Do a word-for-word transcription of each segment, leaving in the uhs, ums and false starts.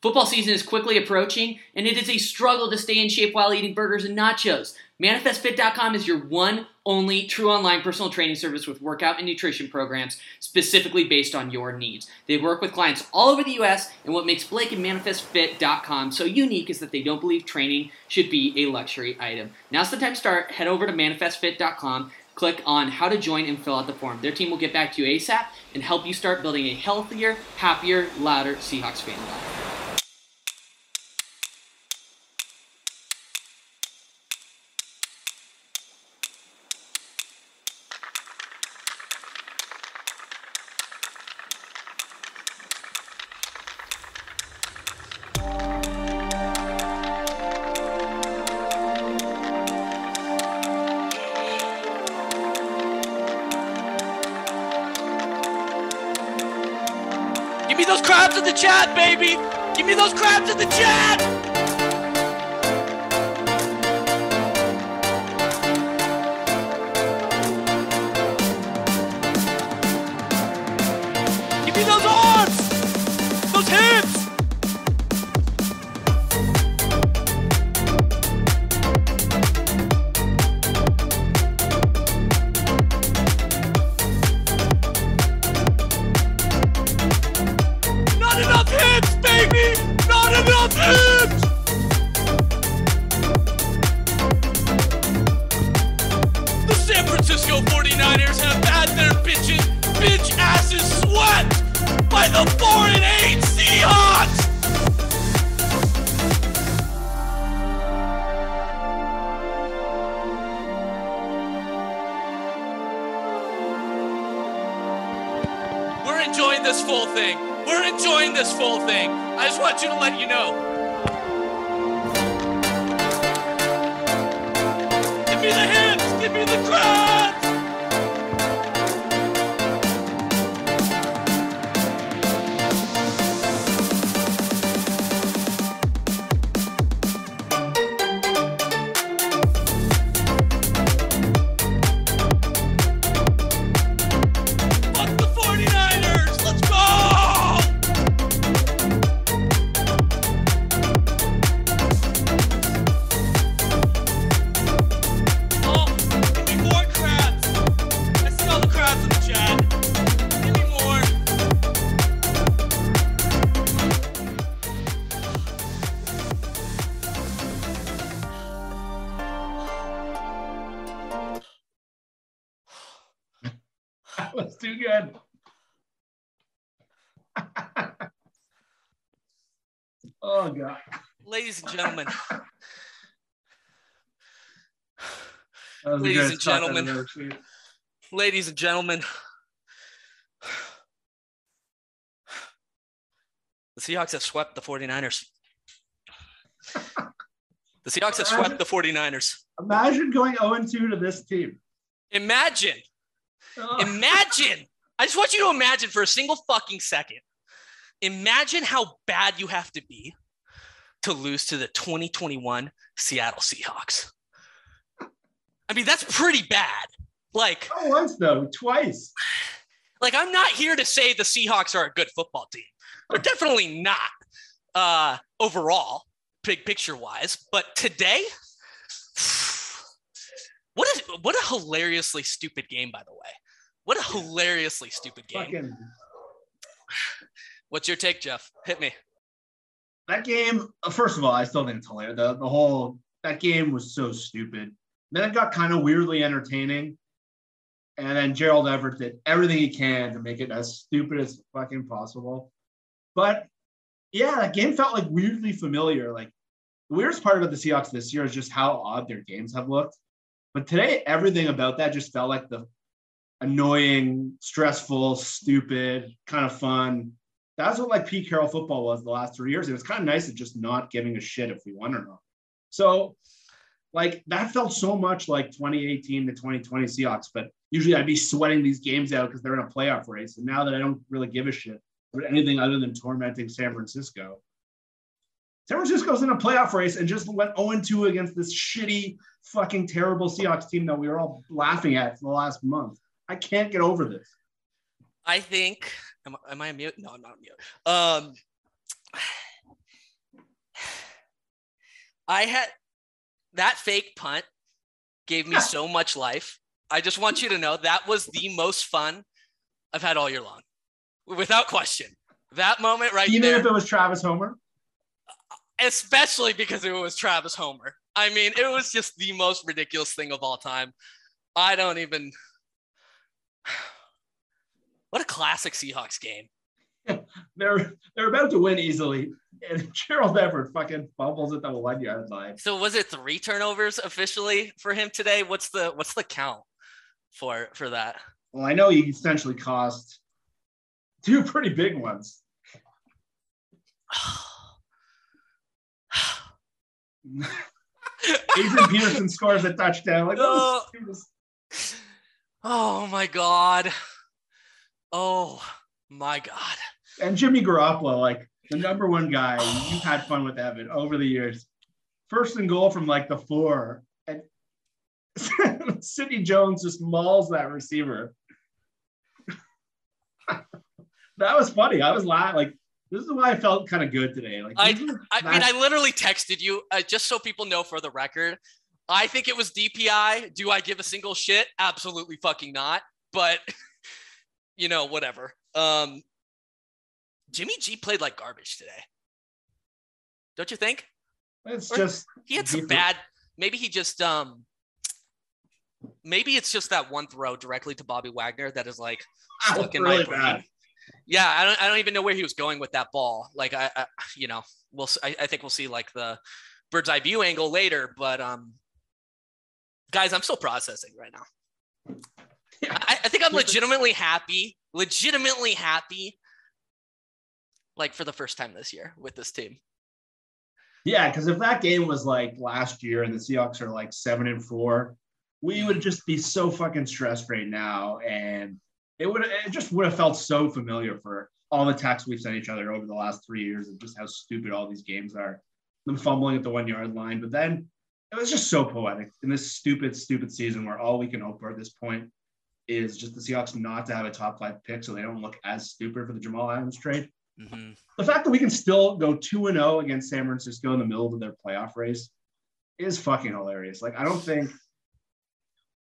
Football season is quickly approaching, and it is a struggle to stay in shape while eating burgers and nachos. manifest fit dot com is your one, only, true online personal training service with workout and nutrition programs specifically based on your needs. They work with clients all over the U S, and what makes Blake and manifest fit dot com so unique is that they don't believe training should be a luxury item. Now's the time to start. Head over to manifest fit dot com. Click on how to join and fill out the form. Their team will get back to you ASAP and help you start building a healthier, happier, louder Seahawks fan life. Give me those crabs in the chat, baby! Give me those crabs in the chat! Give me those arms! Those Oh, God. Ladies and gentlemen. Ladies and gentlemen. Ladies and gentlemen. The Seahawks have swept the 49ers. The Seahawks have swept the 49ers. Imagine going oh and two to this team. Imagine. Oh. Imagine. I just want you to imagine for a single fucking second. Imagine how bad you have to be to lose to the twenty twenty-one Seattle Seahawks. I mean, that's pretty bad. Like, not once though, twice. Like, I'm not here to say the Seahawks are a good football team. They're definitely not uh, overall, big picture wise. But today, what a what a hilariously stupid game, by the way. What a hilariously stupid game. Fucking. What's your take, Jeff? Hit me. That game, first of all, I still think it's hilarious. The, the whole, that game was so stupid. Then it got kind of weirdly entertaining. And then Gerald Everett did everything he can to make it as stupid as fucking possible. But yeah, that game felt like weirdly familiar. Like the weirdest part about the Seahawks this year is just how odd their games have looked. But today, everything about that just felt like the annoying, stressful, stupid, kind of fun. That's what like Pete Carroll football was the last three years. It was kind of nice of just not giving a shit if we won or not. So like that felt so much like twenty eighteen to twenty twenty Seahawks, but usually I'd be sweating these games out because they're in a playoff race. And now that I don't really give a shit about anything other than tormenting San Francisco, San Francisco's in a playoff race and just went oh and two against this shitty, fucking terrible Seahawks team that we were all laughing at for the last month. I can't get over this. I think, am, am I mute? No, I'm not mute. Um, I had, that fake punt gave me so much life. I just want you to know that was the most fun I've had all year long, without question. That moment right there. Even if it was Travis Homer? Especially because it was Travis Homer. I mean, it was just the most ridiculous thing of all time. I don't even... What a classic Seahawks game. Yeah, they're they're about to win easily, and Gerald Everett fucking fumbles at the one yard line. So was it three turnovers officially for him today? What's the what's the count for for that? Well, I know he essentially cost two pretty big ones. Adrian Peterson scores a touchdown. Like, oh, was... oh my god. Oh my God. And Jimmy Garoppolo, like the number one guy, oh. You've had fun with Evan over the years. First and goal from like the four. And Sidney Jones just mauls that receiver. That was funny. I was laughing. Like, this is why I felt kind of good today. Like, I, I mean, I literally texted you uh, just so people know for the record. I think it was D P I. Do I give a single shit? Absolutely fucking not. But... you know, whatever. Um, Jimmy G played like garbage today. Don't you think? It's or just he had some bad. Maybe he just um. Maybe it's just that one throw directly to Bobby Wagner that is like stuck in my brain. Yeah, I don't. I don't even know where he was going with that ball. Like I, I you know, we'll. I, I think we'll see like the bird's eye view angle later. But um, guys, I'm still processing right now. I, I think I'm legitimately happy, legitimately happy, like for the first time this year with this team. Yeah, because if that game was like last year and the Seahawks are like seven and four, we would just be so fucking stressed right now. And it would it just would have felt so familiar for all the attacks we've sent each other over the last three years and just how stupid all these games are. Them fumbling at the one yard line. But then it was just so poetic in this stupid, stupid season where all we can hope for at this point is just the Seahawks not to have a top five pick so they don't look as stupid for the Jamal Adams trade. Mm-hmm. The fact that we can still go two and oh against San Francisco in the middle of their playoff race is fucking hilarious. Like, I don't think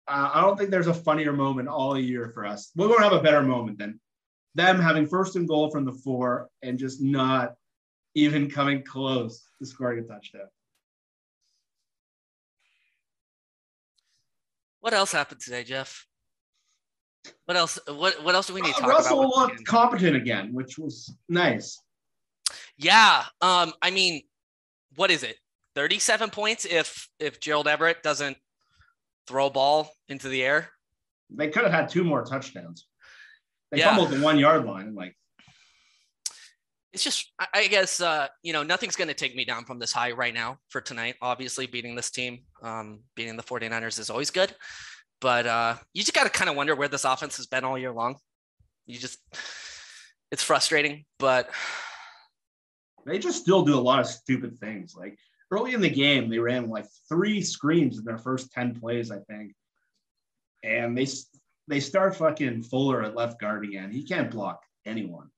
uh, I don't think there's a funnier moment all year for us. We're going to have a better moment than them having first and goal from the four and just not even coming close to scoring a touchdown. What else happened today, Jeff? What else? What what else do we need to talk Russell about? Russell looked competent again, which was nice. Yeah. Um, I mean, what is it? thirty-seven points if if Gerald Everett doesn't throw a ball into the air. They could have had two more touchdowns. They yeah. fumbled the one yard line. Like, it's just, I guess, uh, you know, nothing's going to take me down from this high right now for tonight. Obviously, beating this team, um, beating the forty-niners is always good. But uh, you just got to kind of wonder where this offense has been all year long. You just, it's frustrating, but they just still do a lot of stupid things. Like early in the game, they ran like three screens in their first ten plays, I think. And they they start fucking Fuller at left guard again. He can't block anyone.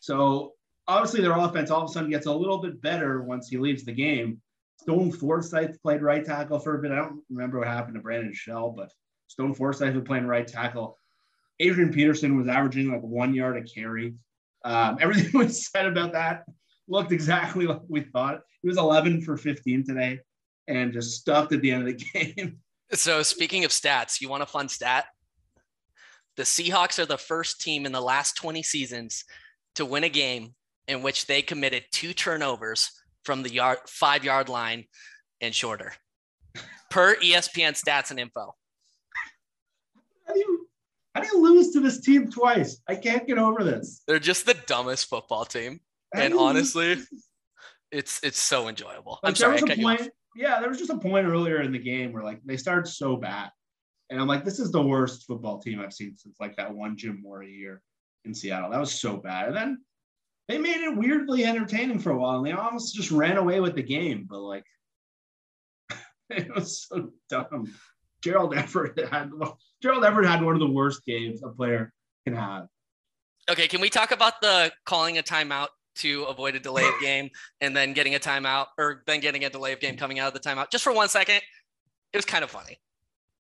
So obviously their offense all of a sudden gets a little bit better once he leaves the game. Stone Forsythe played right tackle for a bit. I don't remember what happened to Brandon Shell, but Stone Forsythe was playing right tackle. Adrian Peterson was averaging like one yard a carry. Um, everything we said about that looked exactly like we thought. He was eleven for fifteen today and just stuffed at the end of the game. So speaking of stats, you want a fun stat? The Seahawks are the first team in the last twenty seasons to win a game in which they committed two turnovers from the yard, five yard line and shorter, per E S P N stats and info. How do you, how do you lose to this team twice? I can't get over this. They're just the dumbest football team. How and honestly, lose? it's, it's so enjoyable. Like, I'm sorry. I cut you off. Yeah. There was just a point earlier in the game where like they started so bad and I'm like, this is the worst football team I've seen since like that one Jim Mora year in Seattle. That was so bad. And then they made it weirdly entertaining for a while, and they almost just ran away with the game. But, like, it was so dumb. Gerald Everett had Gerald Everett had one of the worst games a player can have. Okay, can we talk about the calling a timeout to avoid a delay of game and then getting a timeout or then getting a delay of game coming out of the timeout? Just for one second, it was kind of funny.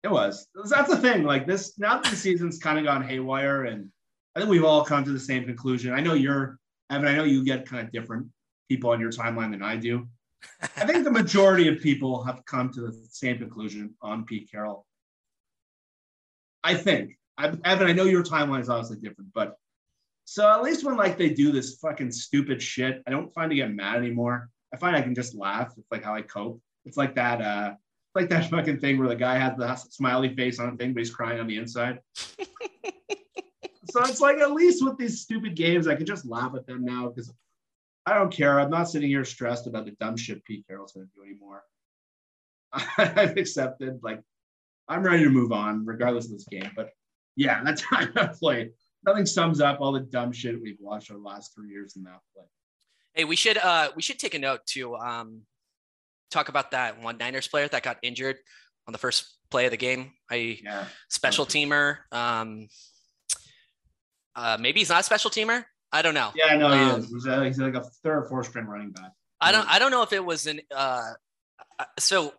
It was. That's the thing. Like, this, now that the season's kind of gone haywire, and I think we've all come to the same conclusion. I know you're Evan, I know you get kind of different people on your timeline than I do. I think the majority of people have come to the same conclusion on Pete Carroll. I think. I, Evan, I know your timeline is obviously different, but so at least when like they do this fucking stupid shit, I don't find to get mad anymore. I find I can just laugh. It's like how I cope. It's like that uh, like that fucking thing where the guy has the smiley face on a thing, but he's crying on the inside. So it's like, at least with these stupid games, I can just laugh at them now because I don't care. I'm not sitting here stressed about the dumb shit Pete Carroll's going to do anymore. I've accepted, like, I'm ready to move on regardless of this game. But yeah, that time I played, nothing sums up all the dumb shit we've watched over the last three years in that play. Hey, we should uh, we should take a note to um, talk about that one Niners player that got injured on the first play of the game. I yeah. special teamer. Um, Uh, maybe he's not a special teamer. I don't know. Yeah, I know um, he is. He's, a, he's like a third or fourth string running back. I don't I don't know if it was an uh, – so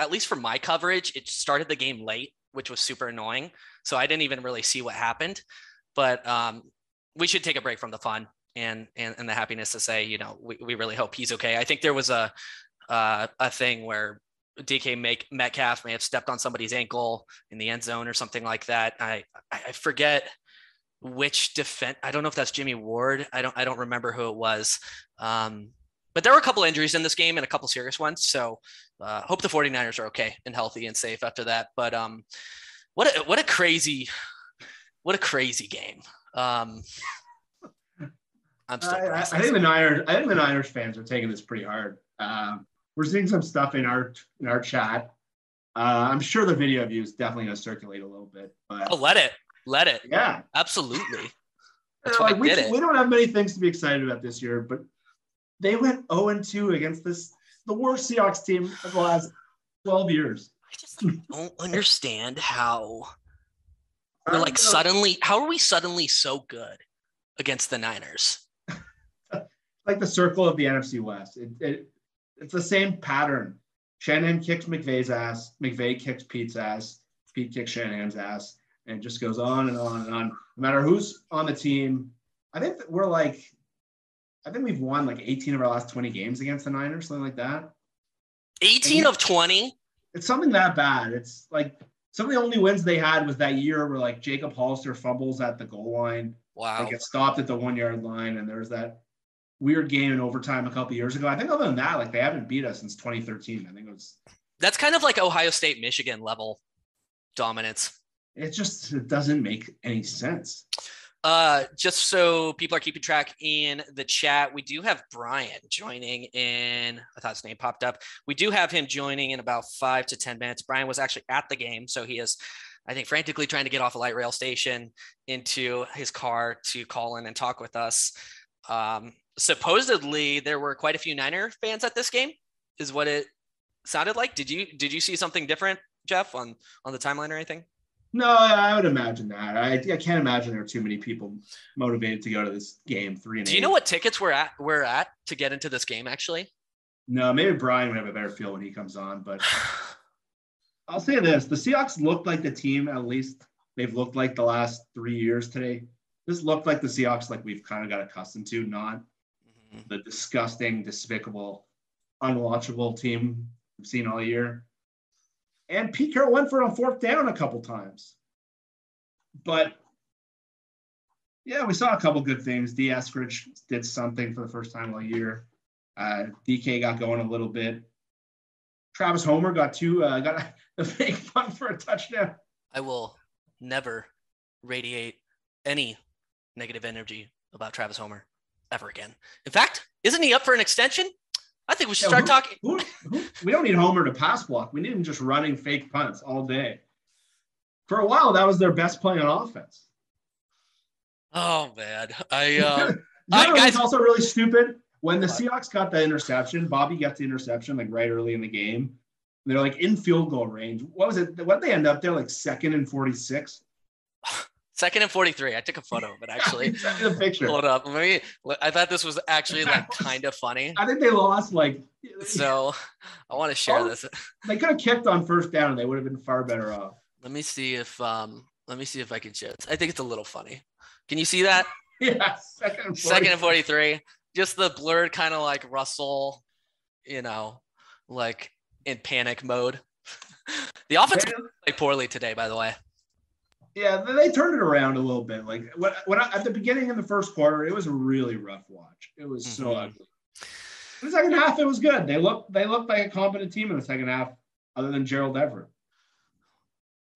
at least for my coverage, it started the game late, which was super annoying. So I didn't even really see what happened. But um, we should take a break from the fun and and, and the happiness to say, you know, we, we really hope he's okay. I think there was a, uh, a thing where D K Metcalf may have stepped on somebody's ankle in the end zone or something like that. I I forget – which defense, I don't know if that's Jimmy Ward. I don't, I don't remember who it was. Um, but there were a couple injuries in this game and a couple serious ones. So uh, hope the 49ers are okay and healthy and safe after that. But um, what, a, what a crazy, what a crazy game. Um, I'm still I, I think the Niners, I think the Niners fans are taking this pretty hard. Um, we're seeing some stuff in our, in our chat. Uh, I'm sure the video view is definitely going to circulate a little bit, but I'll let it. Let it. Yeah, absolutely. That's why like, we, we don't have many things to be excited about this year, but they went oh and two against this the worst Seahawks team of the last twelve years. I just like, don't understand how we're like suddenly, how are we suddenly so good against the Niners? Like the circle of the N F C West. It, it It's the same pattern. Shanahan kicks McVay's ass. McVay kicks Pete's ass. Pete kicks Shanahan's ass. And it just goes on and on and on. No matter who's on the team, I think that we're like, I think we've won like eighteen of our last twenty games against the Niners, something like that. eighteen of twenty? It's something that bad. It's like some of the only wins they had was that year where like Jacob Hollister fumbles at the goal line. Wow. They get stopped at the one yard line. And there's that weird game in overtime a couple of years ago. I think other than that, like they haven't beat us since twenty thirteen. I think it was. That's kind of like Ohio State, Michigan level dominance. It just it doesn't make any sense. Uh, just so people are keeping track in the chat, we do have Brian joining in. I thought his name popped up. We do have him joining in about five to ten minutes. Brian was actually at the game, so he is, I think, frantically trying to get off a light rail station into his car to call in and talk with us. Um, supposedly, there were quite a few Niner fans at this game, is what it sounded like. Did you did you see something different, Jeff, on on the timeline or anything? No, I would imagine that. I, I can't imagine there are too many people motivated to go to this game. Three and eight. Do you know what tickets we're at? We're at to get into this game, actually. No, maybe Brian would have a better feel when he comes on. But I'll say this: the Seahawks looked like the team. At least they've looked like the last three years. Today, this looked like the Seahawks, like we've kind of got accustomed to, not mm-hmm. the disgusting, despicable, unwatchable team we've seen all year. And Pete Carroll went for it on fourth down a couple times. But, yeah, we saw a couple good things. D. Eskridge did something for the first time all year. Uh, D K got going a little bit. Travis Homer got two, uh, got a, a fake punt for a touchdown. I will never radiate any negative energy about Travis Homer ever again. In fact, isn't he up for an extension? I think we should yeah, start who, talking. Who, who, we don't need Homer to pass block. We need him just running fake punts all day. For a while, that was their best play on offense. Oh, man. I, uh, I guys, it's also really stupid. When the Seahawks got the interception, Bobby got the interception like right early in the game. They're like in field goal range. What was it? What did they end up there? Like second and forty-six? Second and forty-three. I took a photo of it, actually. The picture. Hold up. Let me, I thought this was actually like kind of funny. I think they lost like. So I want to share oh, this. They could have kicked on first down and they would have been far better off. Let me see if um. Let me see if I can share this. I think it's a little funny. Can you see that? Yeah. Second and forty-three. Second and forty-three. Just the blurred kind of like Russell, you know, like in panic mode. The offense played poorly today, by the way. Yeah, they turned it around a little bit. Like when, when I, at the beginning of the first quarter, it was a really rough watch. It was mm-hmm. so ugly. In the second half, it was good. They looked they looked like a competent team in the second half, other than Gerald Everett.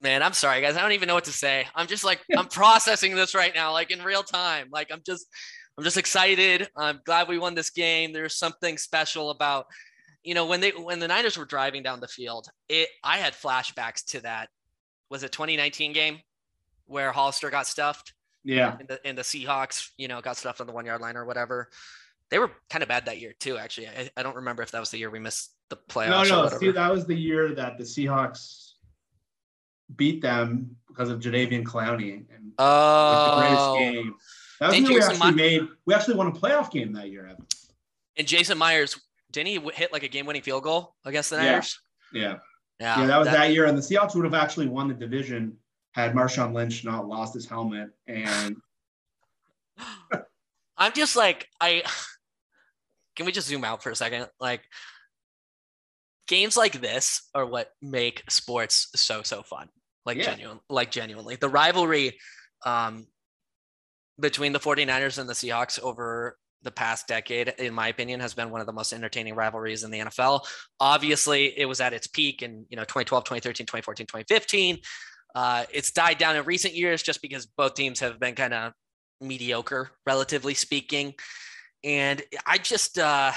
Man, I'm sorry, guys. I don't even know what to say. I'm just like I'm processing this right now, like in real time. Like I'm just I'm just excited. I'm glad we won this game. There's something special about, you know, when they when the Niners were driving down the field. It I had flashbacks to that. Was it twenty nineteen game? Where Hollister got stuffed. Yeah. And the, and the Seahawks, you know, got stuffed on the one yard line or whatever. They were kind of bad that year too, actually. I, I don't remember if that was the year we missed the playoffs. No, no. See, that was the year that the Seahawks beat them because of Jadeveon Clowney. And oh. Like the greatest game. That was the year we actually My- made, we actually won a playoff game that year, Evan. And Jason Myers, didn't he hit like a game-winning field goal against the Niners? Yeah. Yeah. Yeah, yeah that was that-, that year. And the Seahawks would have actually won the division had Marshawn Lynch not lost his helmet. And I'm just like, I, can we just zoom out for a second? Like games like this are what make sports so, so fun. Like yeah. genuine, like genuinely the rivalry um, between the forty-niners and the Seahawks over the past decade, in my opinion, has been one of the most entertaining rivalries in the N F L. Obviously it was at its peak in, you know, twenty twelve, twenty thirteen, twenty fourteen, twenty fifteen, Uh, it's died down in recent years just because both teams have been kind of mediocre, relatively speaking. And I just, uh,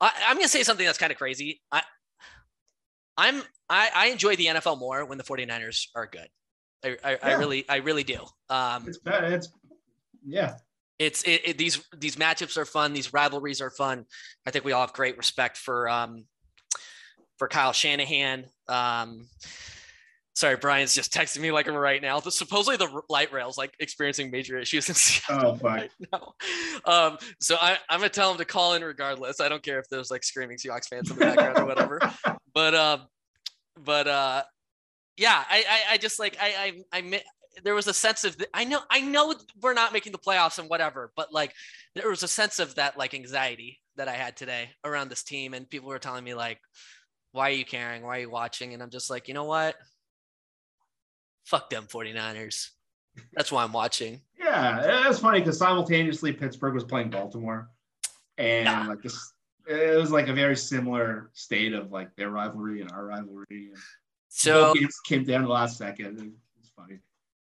I, I'm going to say something that's kind of crazy. I, I'm, I, I enjoy the N F L more when the forty-niners are good. I, I, yeah. I really, I really do. Um, it's bad. It's yeah. It's it, it, these, these matchups are fun. These rivalries are fun. I think we all have great respect for, um, for Kyle Shanahan. Um, Sorry, Brian's just texting me like right now. The, supposedly the light rail's like experiencing major issues in Seattle oh, right now. Um, so I, I'm going to tell him to call in regardless. I don't care if there's like screaming Seahawks fans in the background or whatever. But um, but uh, yeah, I, I I just like I I I there was a sense of I know I know we're not making the playoffs and whatever, but like there was a sense of that like anxiety that I had today around this team, and people were telling me like, why are you caring? Why are you watching? And I'm just like, you know what? Fuck them forty-niners. That's why I'm watching. Yeah, it was funny because simultaneously Pittsburgh was playing Baltimore. And nah. like this, it was like a very similar state of like their rivalry and our rivalry. And so it came down to the last second. It's funny.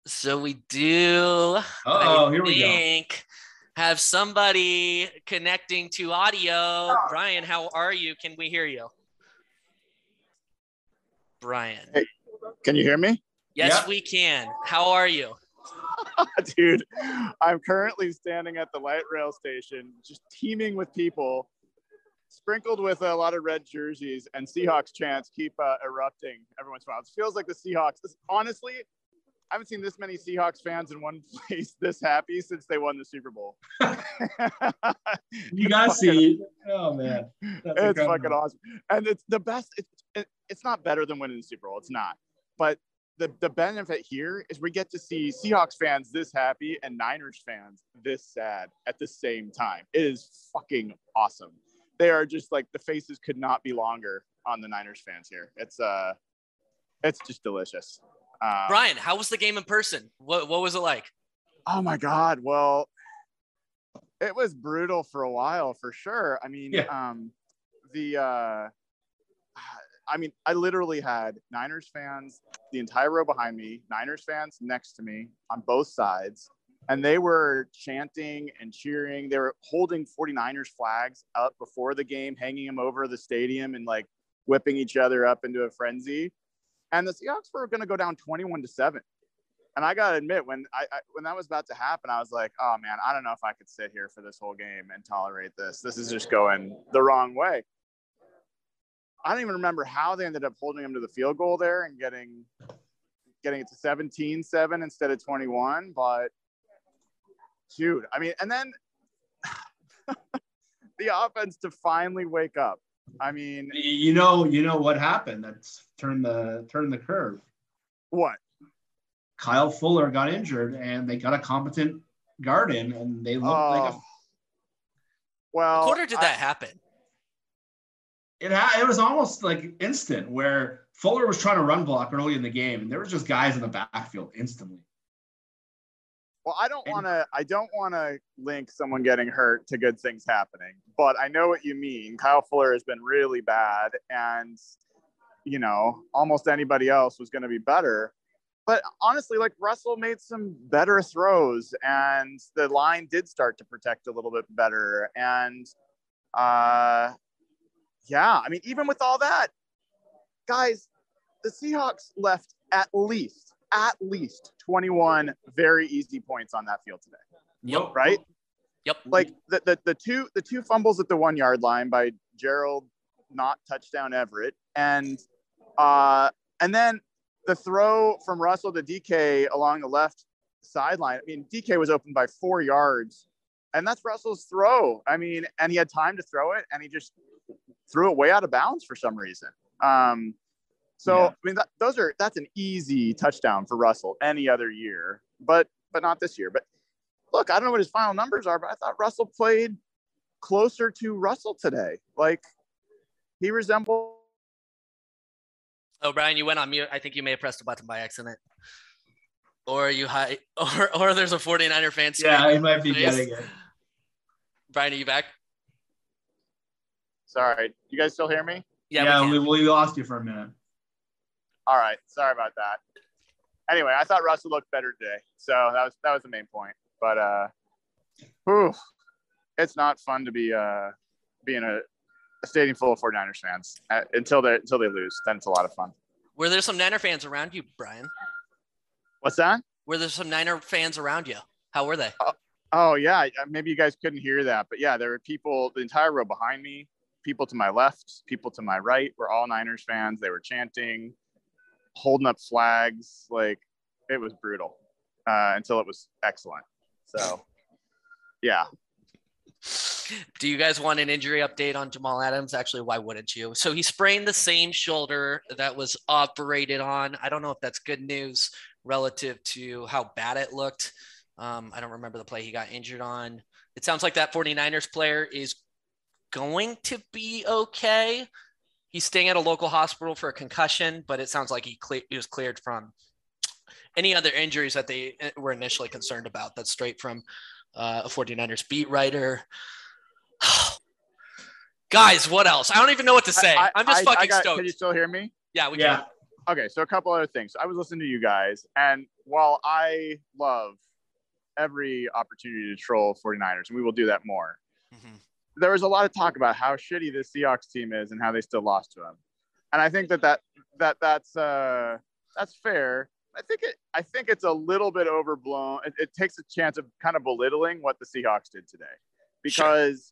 So we do Uh-oh, I here think, we go. have somebody connecting to audio. Oh. Brian, how are you? Can we hear you? Brian. Hey, can you hear me? Yes, yeah. we can. How are you? Dude, I'm currently standing at the light rail station, just teeming with people, sprinkled with a lot of red jerseys, and Seahawks chants keep uh, erupting every once in a while. It feels like the Seahawks. This, honestly, I haven't seen this many Seahawks fans in one place this happy since they won the Super Bowl. You guys see, oh man, that's it's incredible. Fucking awesome. And it's the best. It's it, it's not better than winning the Super Bowl. It's not, but the the benefit here is we get to see Seahawks fans this happy and Niners fans this sad at the same time. It is fucking awesome. They are just like the faces could not be longer on the Niners fans here. It's uh, it's just delicious. Um, Brian, how was the game in person? What what was it like? Oh my God! Well, it was brutal for a while, for sure. I mean, yeah. um, the uh, I mean, I literally had Niners fans the entire row behind me, Niners fans next to me on both sides, and they were chanting and cheering. They were holding forty-niners flags up before the game, hanging them over the stadium, and like whipping each other up into a frenzy. And the Seahawks were going to go down twenty-one to seven. And I got to admit, when I, I when that was about to happen, I was like, oh, man, I don't know if I could sit here for this whole game and tolerate this. This is just going the wrong way. I don't even remember how they ended up holding them to the field goal there and getting getting it to seventeen seven instead of twenty-one. But, shoot, I mean, and then the offense to finally wake up. I mean, you know, you know what happened. That's turned the turn the curve. What? Kyle Fuller got injured, and they got a competent guard in, and they looked oh. like a. Well, quarter did I, that happen? It it was almost like instant, where Fuller was trying to run block early in the game, and there was just guys in the backfield instantly. Well, I don't want to. I don't want to link someone getting hurt to good things happening, but I know what you mean. Kyle Fuller has been really bad, and you know, almost anybody else was going to be better. But honestly, like Russell made some better throws, and the line did start to protect a little bit better. And uh, yeah, I mean, even with all that, guys, the Seahawks left at least. at least twenty-one very easy points on that field today. Yep. Right? Yep. Like the, the, the two the two fumbles at the one yard line by Gerald, not touchdown Everett. And uh, and then the throw from Russell to D K along the left sideline. I mean, D K was open by four yards and that's Russell's throw. I mean, and he had time to throw it and he just threw it way out of bounds for some reason. Um, So, yeah. I mean, that, those are, that's an easy touchdown for Russell any other year, but, but not this year. But look, I don't know what his final numbers are, but I thought Russell played closer to Russell today. Like he resembled. Oh, Brian, you went on mute. I think you may have pressed a button by accident. Or you high, or, or there's a forty-niner fan. Yeah, I might be getting it. Brian, are you back? Sorry. You guys still hear me? Yeah, yeah we, we, we lost you for a minute. All right. Sorry about that. Anyway, I thought Russell looked better today. So that was, that was the main point, but, uh, whew, it's not fun to be, uh, being a, a stadium full of forty-niners fans uh, until they, until they lose. Then it's a lot of fun. Were there some Niner fans around you, Brian? What's that? Were there some Niner fans around you? How were they? Uh, oh yeah. Maybe you guys couldn't hear that, but yeah, there were people, the entire row behind me, people to my left, people to my right were all Niners fans. They were chanting, holding up flags. Like it was brutal uh until it was excellent. So yeah. Do you guys want an injury update on Jamal Adams? Actually, why wouldn't you? So he sprained the same shoulder that was operated on. I don't know if that's good news relative to how bad it looked. um I don't remember the play he got injured on. It sounds like that forty-niners player is going to be okay. He's staying at a local hospital for a concussion, but it sounds like he, cle- he was cleared from any other injuries that they were initially concerned about. That's straight from uh, a forty-niners beat writer. Guys, what else? I don't even know what to say. I, I, I'm just I, fucking I got, stoked. Can you still hear me? Yeah, we yeah. can. Okay, so a couple other things. I was listening to you guys, and while I love every opportunity to troll 49ers, and we will do that more, mm-hmm. there was a lot of talk about how shitty the Seahawks team is and how they still lost to them. And I think that, that, that that's, uh, that's fair. I think it, I think it's a little bit overblown. It, it takes a chance of kind of belittling what the Seahawks did today, because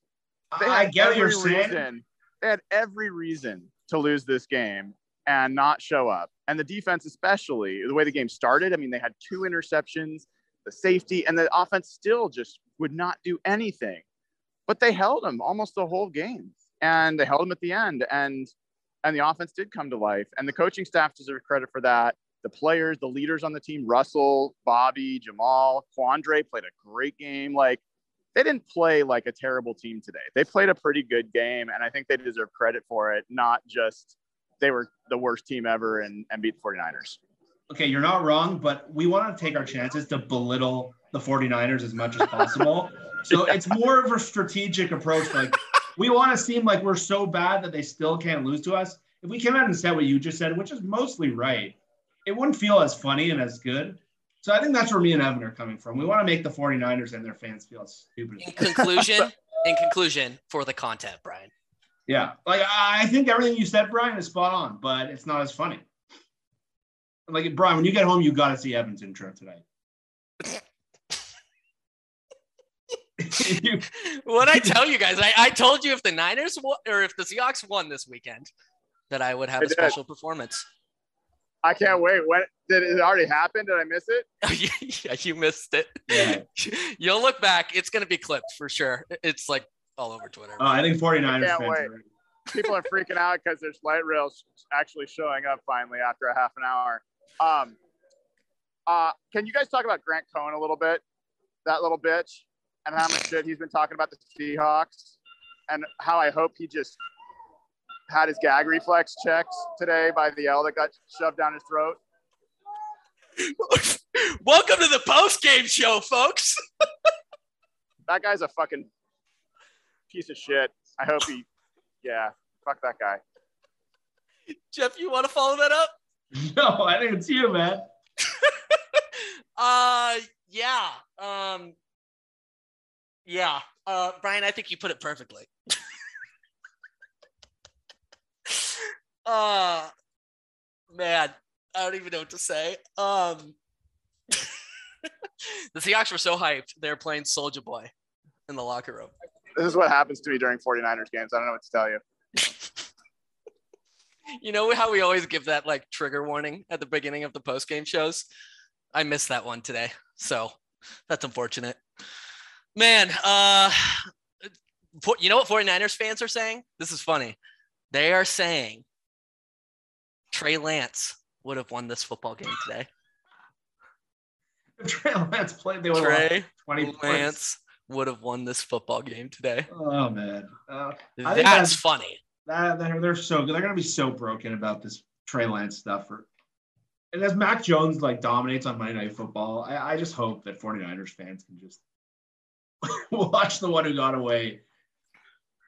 sure. they, had I get what you're reason, saying. they had every reason to lose this game and not show up. And the defense, especially the way the game started. I mean, they had two interceptions, the safety, and the offense still just would not do anything, but they held them almost the whole game, and they held them at the end. And, and the offense did come to life, and the coaching staff deserves credit for that. The players, the leaders on the team, Russell, Bobby, Jamal, Quandre played a great game. Like, they didn't play like a terrible team today. They played a pretty good game, and I think they deserve credit for it, not just they were the worst team ever and, and beat the 49ers. Okay, you're not wrong, but we want to take our chances to belittle the 49ers as much as possible. So yeah. It's more of a strategic approach. Like, we want to seem like we're so bad that they still can't lose to us. If we came out and said what you just said, which is mostly right, it wouldn't feel as funny and as good. So I think that's where me and Evan are coming from. We want to make the 49ers and their fans feel stupid. In conclusion, in conclusion, for the content, Brian. Yeah. Like, I think everything you said, Brian, is spot on, but it's not as funny. Like, Brian, when you get home, you got to see Evan's intro today. you, What'd I tell you guys? I, I told you if the Niners won, or if the Seahawks won this weekend, that I would have I a special did. performance. I can't wait. When did it already happen? Did I miss it? Yeah, you missed it. Yeah. You'll look back. It's going to be clipped for sure. It's like all over Twitter. Oh, I think 49ers I can't fans wait. Are people are freaking out because there's light rails actually showing up finally after a half an hour. Um, uh, can you guys talk about Grant Cohn a little bit? That little bitch, and how much shit he's been talking about the Seahawks, and how I hope he just had his gag reflex checked today by the L that got shoved down his throat. Welcome to the post-game show, folks. That guy's a fucking piece of shit. I hope he, yeah, fuck that guy. Jeff, you want to follow that up? No, I think it's you, man. uh, yeah. Um, yeah. Uh, Brian, I think you put it perfectly. Uh, man, I don't even know what to say. Um, the Seahawks were so hyped. They're playing Soulja Boy in the locker room. This is what happens to me during 49ers games. I don't know what to tell you. You know how we always give that like trigger warning at the beginning of the post-game shows? I missed that one today. So that's unfortunate, man. Uh, you know what 49ers fans are saying? This is funny. They are saying Trey Lance would have won this football game today. If Trey Lance played, they would have won twenty points. Lance would have won this football game today. Oh, man. Uh, I think that's, that's funny. That, that, they're so good. They're going to be so broken about this Trey Lance stuff. For, and as Mac Jones, like, dominates on Monday Night Football, I, I just hope that 49ers fans can just watch the one who got away.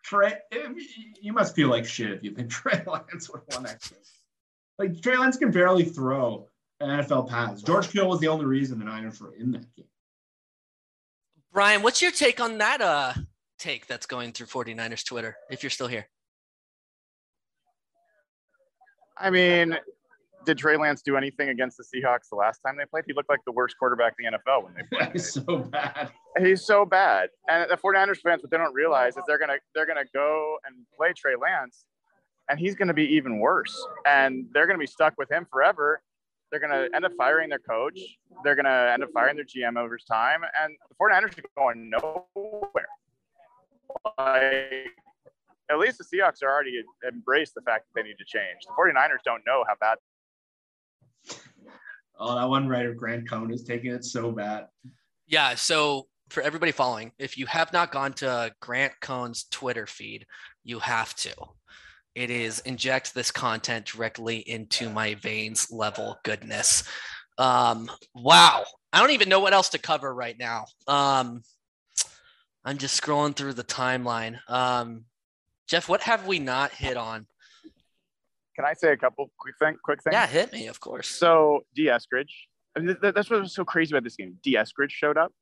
Trey, you must feel like shit if you think Trey Lance would have won that game. Like, Trey Lance can barely throw an N F L pass. George Kittle was the only reason the Niners were in that game. Brian, what's your take on that uh, take that's going through 49ers Twitter, if you're still here? I mean, did Trey Lance do anything against the Seahawks the last time they played? He looked like the worst quarterback in the N F L when they played. He's so bad. He's so bad. And the 49ers fans, what they don't realize is they're going to they're gonna go and play Trey Lance, and he's going to be even worse. And they're going to be stuck with him forever. They're going to end up firing their coach. They're going to end up firing their G M over time. And the 49ers are going nowhere. Like, at least the Seahawks are already embraced the fact that they need to change. The 49ers don't know how bad. Oh, that one writer, Grant Cohn, is taking it so bad. Yeah, so for everybody following, if you have not gone to Grant Cohn's Twitter feed, you have to. It is inject this content directly into my veins level goodness. Um, wow. I don't even know what else to cover right now. Um, I'm just scrolling through the timeline. Um, Jeff, what have we not hit on? Can I say a couple quick, thing, quick things? Yeah, hit me, of course. So, D. Eskridge, I mean, th- that's what was so crazy about this game. D. Eskridge showed up.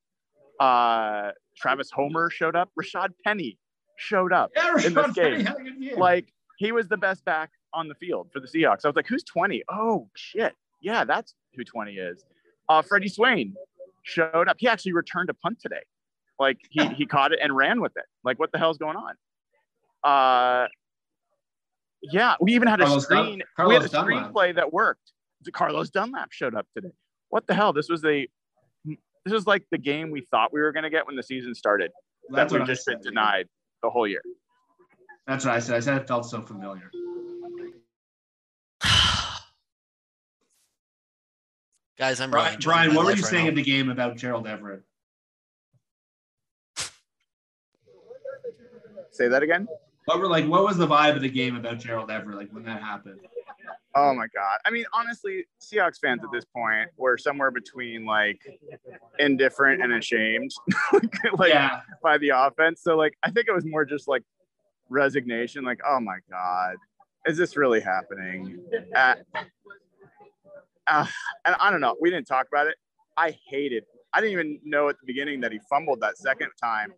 Uh, Travis Homer showed up. Rashad Penny showed up yeah, Rashad in this game. Penny, like, he was the best back on the field for the Seahawks. I was like, who's twenty? Oh, shit. Yeah, that's who twenty is. Uh, Freddie Swain showed up. He actually returned a punt today. Like, he, he caught it and ran with it. Like, what the hell's going on? Uh, yeah, we even had a Carlos screen. Dun- we had a screenplay that worked. Carlos Dunlap showed up today. What the hell? This was the this was like the game we thought we were going to get when the season started. That's that we just been denied the whole year. That's what I said. I said it felt so familiar. Guys, I'm Brian. Brian, what were you right saying now. At the game about Gerald Everett? Say that again. What were like? What was the vibe of the game about Gerald Everett? Like when that happened? Oh my God! I mean, honestly, Seahawks fans at this point were somewhere between like indifferent and ashamed, like yeah. by the offense. So like, I think it was more just like resignation. Like, oh my God, is this really happening? Uh, uh, and I don't know. We didn't talk about it. I hated. I didn't even know at the beginning that he fumbled that second time.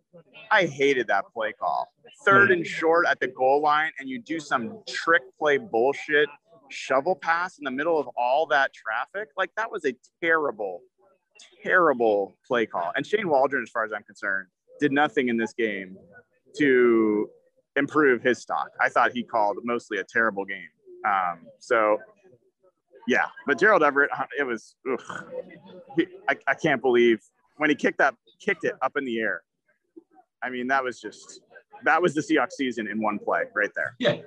I hated that play call. Third and short at the goal line, and you do some trick play bullshit shovel pass in the middle of all that traffic. Like, that was a terrible, terrible play call. And Shane Waldron, as far as I'm concerned, did nothing in this game to improve his stock. I thought he called mostly a terrible game. Um, so... Yeah, but Gerald Everett, it was, ugh. He, I, I can't believe when he kicked that, kicked it up in the air. I mean, that was just, that was the Seahawks season in one play right there. Yeah.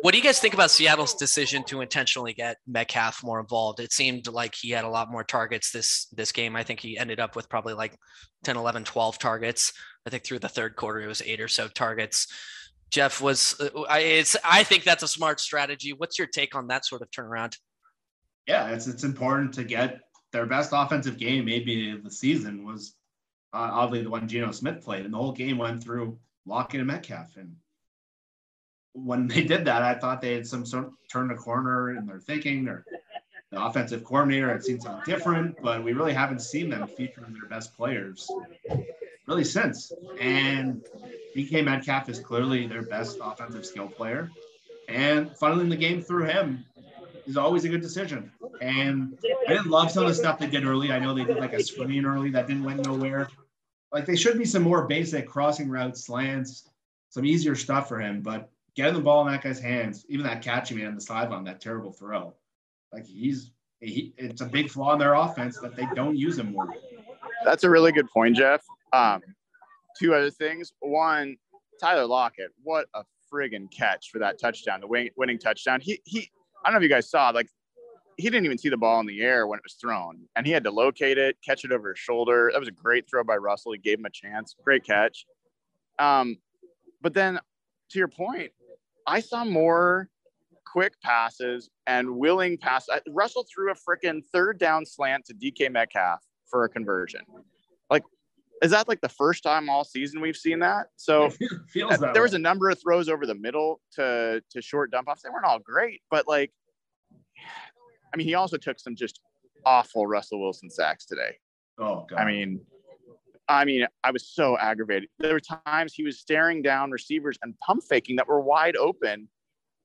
What do you guys think about Seattle's decision to intentionally get Metcalf more involved? It seemed like he had a lot more targets this this game. I think he ended up with probably like ten, eleven, twelve targets. I think through the third quarter, it was eight or so targets. Jeff was, I, it's, I think that's a smart strategy. What's your take on that sort of turnaround? Yeah, it's it's important to get their best offensive game maybe of the season was uh, oddly the one Geno Smith played, and the whole game went through Lockett and Metcalf. And when they did that, I thought they had some sort of turned a corner in their thinking, or the offensive coordinator had seen something different, but we really haven't seen them featuring their best players really since. And D K Metcalf is clearly their best offensive skill player, and funneling the game through him is always a good decision. And I didn't love some of the stuff they did early. I know they did like a screen early that didn't went nowhere. Like, they should be some more basic crossing routes, slants, some easier stuff for him, but getting the ball in that guy's hands, even that catch he made on the sideline, that terrible throw, like he's, he, it's a big flaw in their offense that they don't use him more. That's a really good point, Jeff. Um, two other things. One, Tyler Lockett, what a friggin' catch for that touchdown, the win- winning touchdown. He, he, I don't know if you guys saw, like, he didn't even see the ball in the air when it was thrown, and he had to locate it, catch it over his shoulder. That was a great throw by Russell. He gave him a chance. Great catch. Um, but then, to your point, I saw more quick passes and willing passes. Russell threw a friggin' third down slant to D K Metcalf for a conversion. Like, is that like the first time all season we've seen that? So feels that there way. Was a number of throws over the middle to, to short dump offs. They weren't all great, but like, I mean, he also took some just awful Russell Wilson sacks today. Oh, God. I mean, I mean, I was so aggravated. There were times he was staring down receivers and pump faking that were wide open.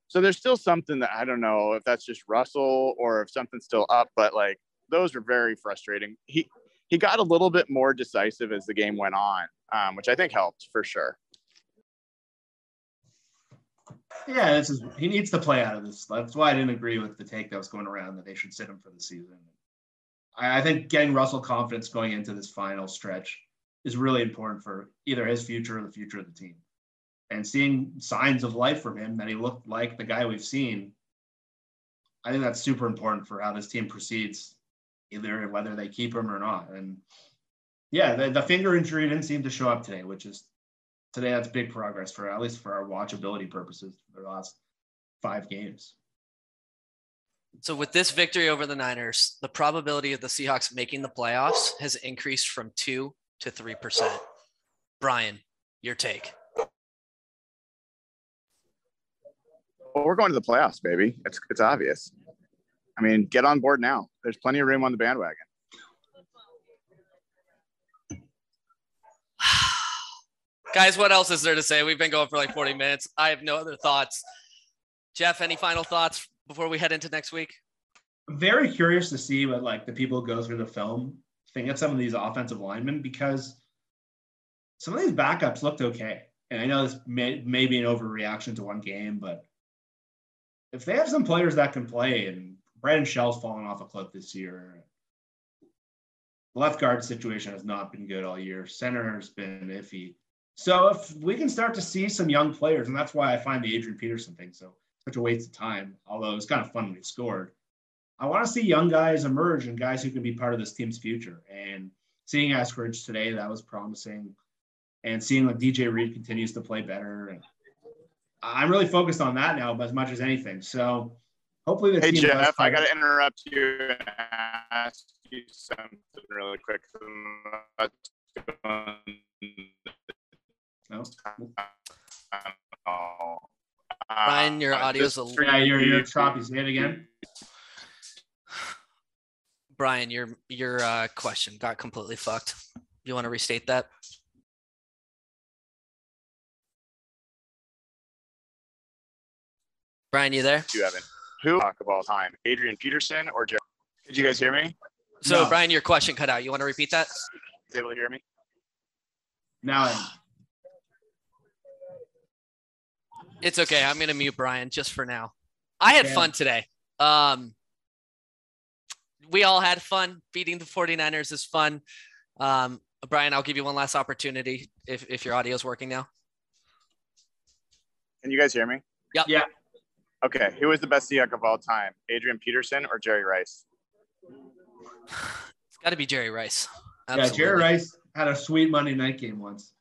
So there's still something that I don't know if that's just Russell or if something's still up, but like, those were very frustrating. He, He got a little bit more decisive as the game went on, um, which I think helped for sure. Yeah, this is, he needs to play out of this. That's why I didn't agree with the take that was going around that they should sit him for the season. I, I think getting Russell confidence going into this final stretch is really important for either his future or the future of the team. And seeing signs of life from him that he looked like the guy we've seen, I think that's super important for how this team proceeds, either whether they keep him or not. And yeah, the, the finger injury didn't seem to show up today, which is today. That's big progress for, at least for our watchability purposes, for the last five games. So with this victory over the Niners, the probability of the Seahawks making the playoffs has increased from two to three percent. Brian, your take. Well, we're going to the playoffs, baby. It's, it's obvious. I mean, get on board now. There's plenty of room on the bandwagon. Guys, what else is there to say? We've been going for like forty minutes. I have no other thoughts. Jeff, any final thoughts before we head into next week? I'm very curious to see what like the people who go through the film think of some of these offensive linemen, because some of these backups looked okay. And I know this may, may be an overreaction to one game, but if they have some players that can play, and Brandon Shell's fallen off a cliff this year, the left guard situation has not been good all year. Center has been iffy. So if we can start to see some young players, and that's why I find the Adrian Peterson thing so such a waste of time, although it was kind of fun when he scored. I want to see young guys emerge and guys who can be part of this team's future. And seeing Eskridge today, that was promising. And seeing like D J Reed continues to play better. And I'm really focused on that now as much as anything. So hopefully the hey, team. Hey, Jeff, I got to interrupt you and ask you something really quick. No. Ryan, your audio's a little. Yeah, you're you're choppy. Say it again. Brian, your your uh, question got completely fucked. You want to restate that? Brian, you there? You haven't. Who talk of all time, Adrian Peterson or Jerry? Did you guys hear me? So, no. Brian, your question cut out. You want to repeat that? They will hear me. Now. It's okay. I'm going to mute Brian just for now. I had yeah. fun today. Um, we all had fun. Beating the forty-niners is fun. Um, Brian, I'll give you one last opportunity if, if your audio is working now. Can you guys hear me? Yep. Yeah. Okay. Who is the best Seahawk of all time? Adrian Peterson or Jerry Rice? It's got to be Jerry Rice. Absolutely. Yeah, Jerry Rice had a sweet Monday night game once.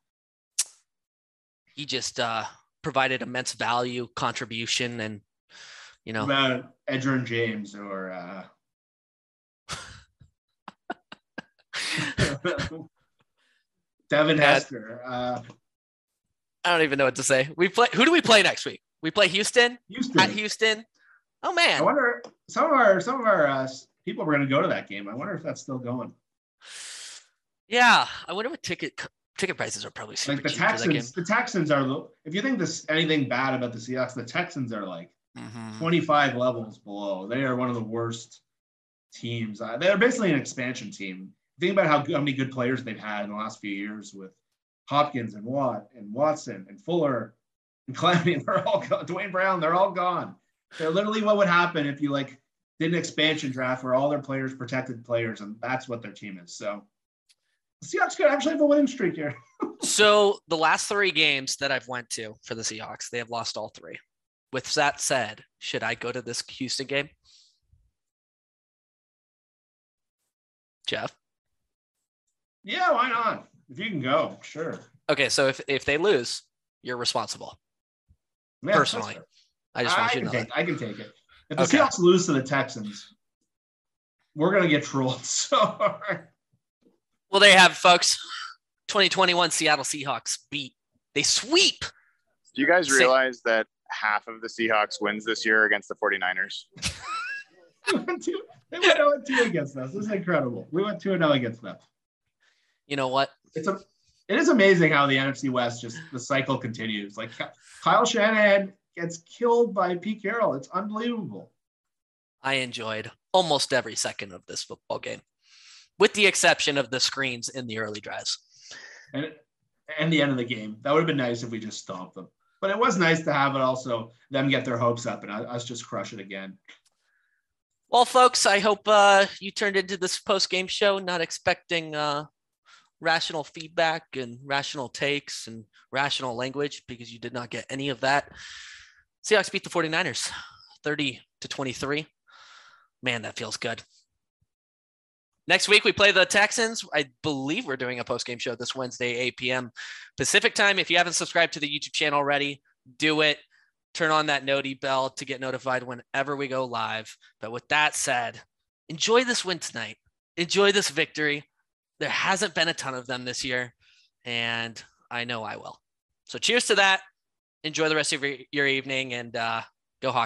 He just uh, provided immense value, contribution, and, you know. About Edgerrin James or uh... – Devin Hester. Uh, I don't even know what to say. We play. Who do we play next week? We play Houston. Houston. At Houston. Oh man. I wonder. Some of our some of our uh, people were going to go to that game. I wonder if that's still going. Yeah, I wonder what ticket ticket prices are probably super like the cheap Texans. For that game. The Texans are low. If you think this anything bad about the Seahawks, the Texans are like mm-hmm. twenty-five levels below. They are one of the worst teams. Uh, they're basically an expansion team. Think about how, how many good players they've had in the last few years with Hopkins and Watt and Watson and Fuller and Clowney. They're all gone. Dwayne Brown, they're all gone. They're literally what would happen if you like did an expansion draft where all their players protected players, and that's what their team is. So the Seahawks could actually have a winning streak here. So the last three games that I've went to for the Seahawks, they have lost all three. With that said, should I go to this Houston game? Jeff? Yeah, why not? If you can go, sure. Okay, so if, if they lose, you're responsible. Yeah, personally. I just want I you to know take, I can take it. If the okay. Seahawks lose to the Texans, we're going to get trolled so hard. Well, they have, folks. twenty twenty-one Seattle Seahawks beat. They sweep. Do you guys realize Say- that half of the Seahawks wins this year against the forty-niners? we went two, they went oh and two against us. This is incredible. We went two and oh against them. You know what? It's a, it is amazing how the N F C West just the cycle continues. Like Kyle Shanahan gets killed by Pete Carroll. It's unbelievable. I enjoyed almost every second of this football game, with the exception of the screens in the early drives and and the end of the game. That would have been nice if we just stomped them. But it was nice to have it also them get their hopes up and us just crush it again. Well, folks, I hope uh, you turned into this post-game show not expecting. Uh, rational feedback and rational takes and rational language, because you did not get any of that. Seahawks beat the forty-niners thirty to twenty-three. Man, that feels good. Next week, we play the Texans. I believe we're doing a post-game show this Wednesday, eight p.m. Pacific time. If you haven't subscribed to the YouTube channel already, do it. Turn on that noti bell to get notified whenever we go live. But with that said, enjoy this win tonight. Enjoy this victory. There hasn't been a ton of them this year, and I know I will. So cheers to that. Enjoy the rest of your, your evening, and uh, go Hawks.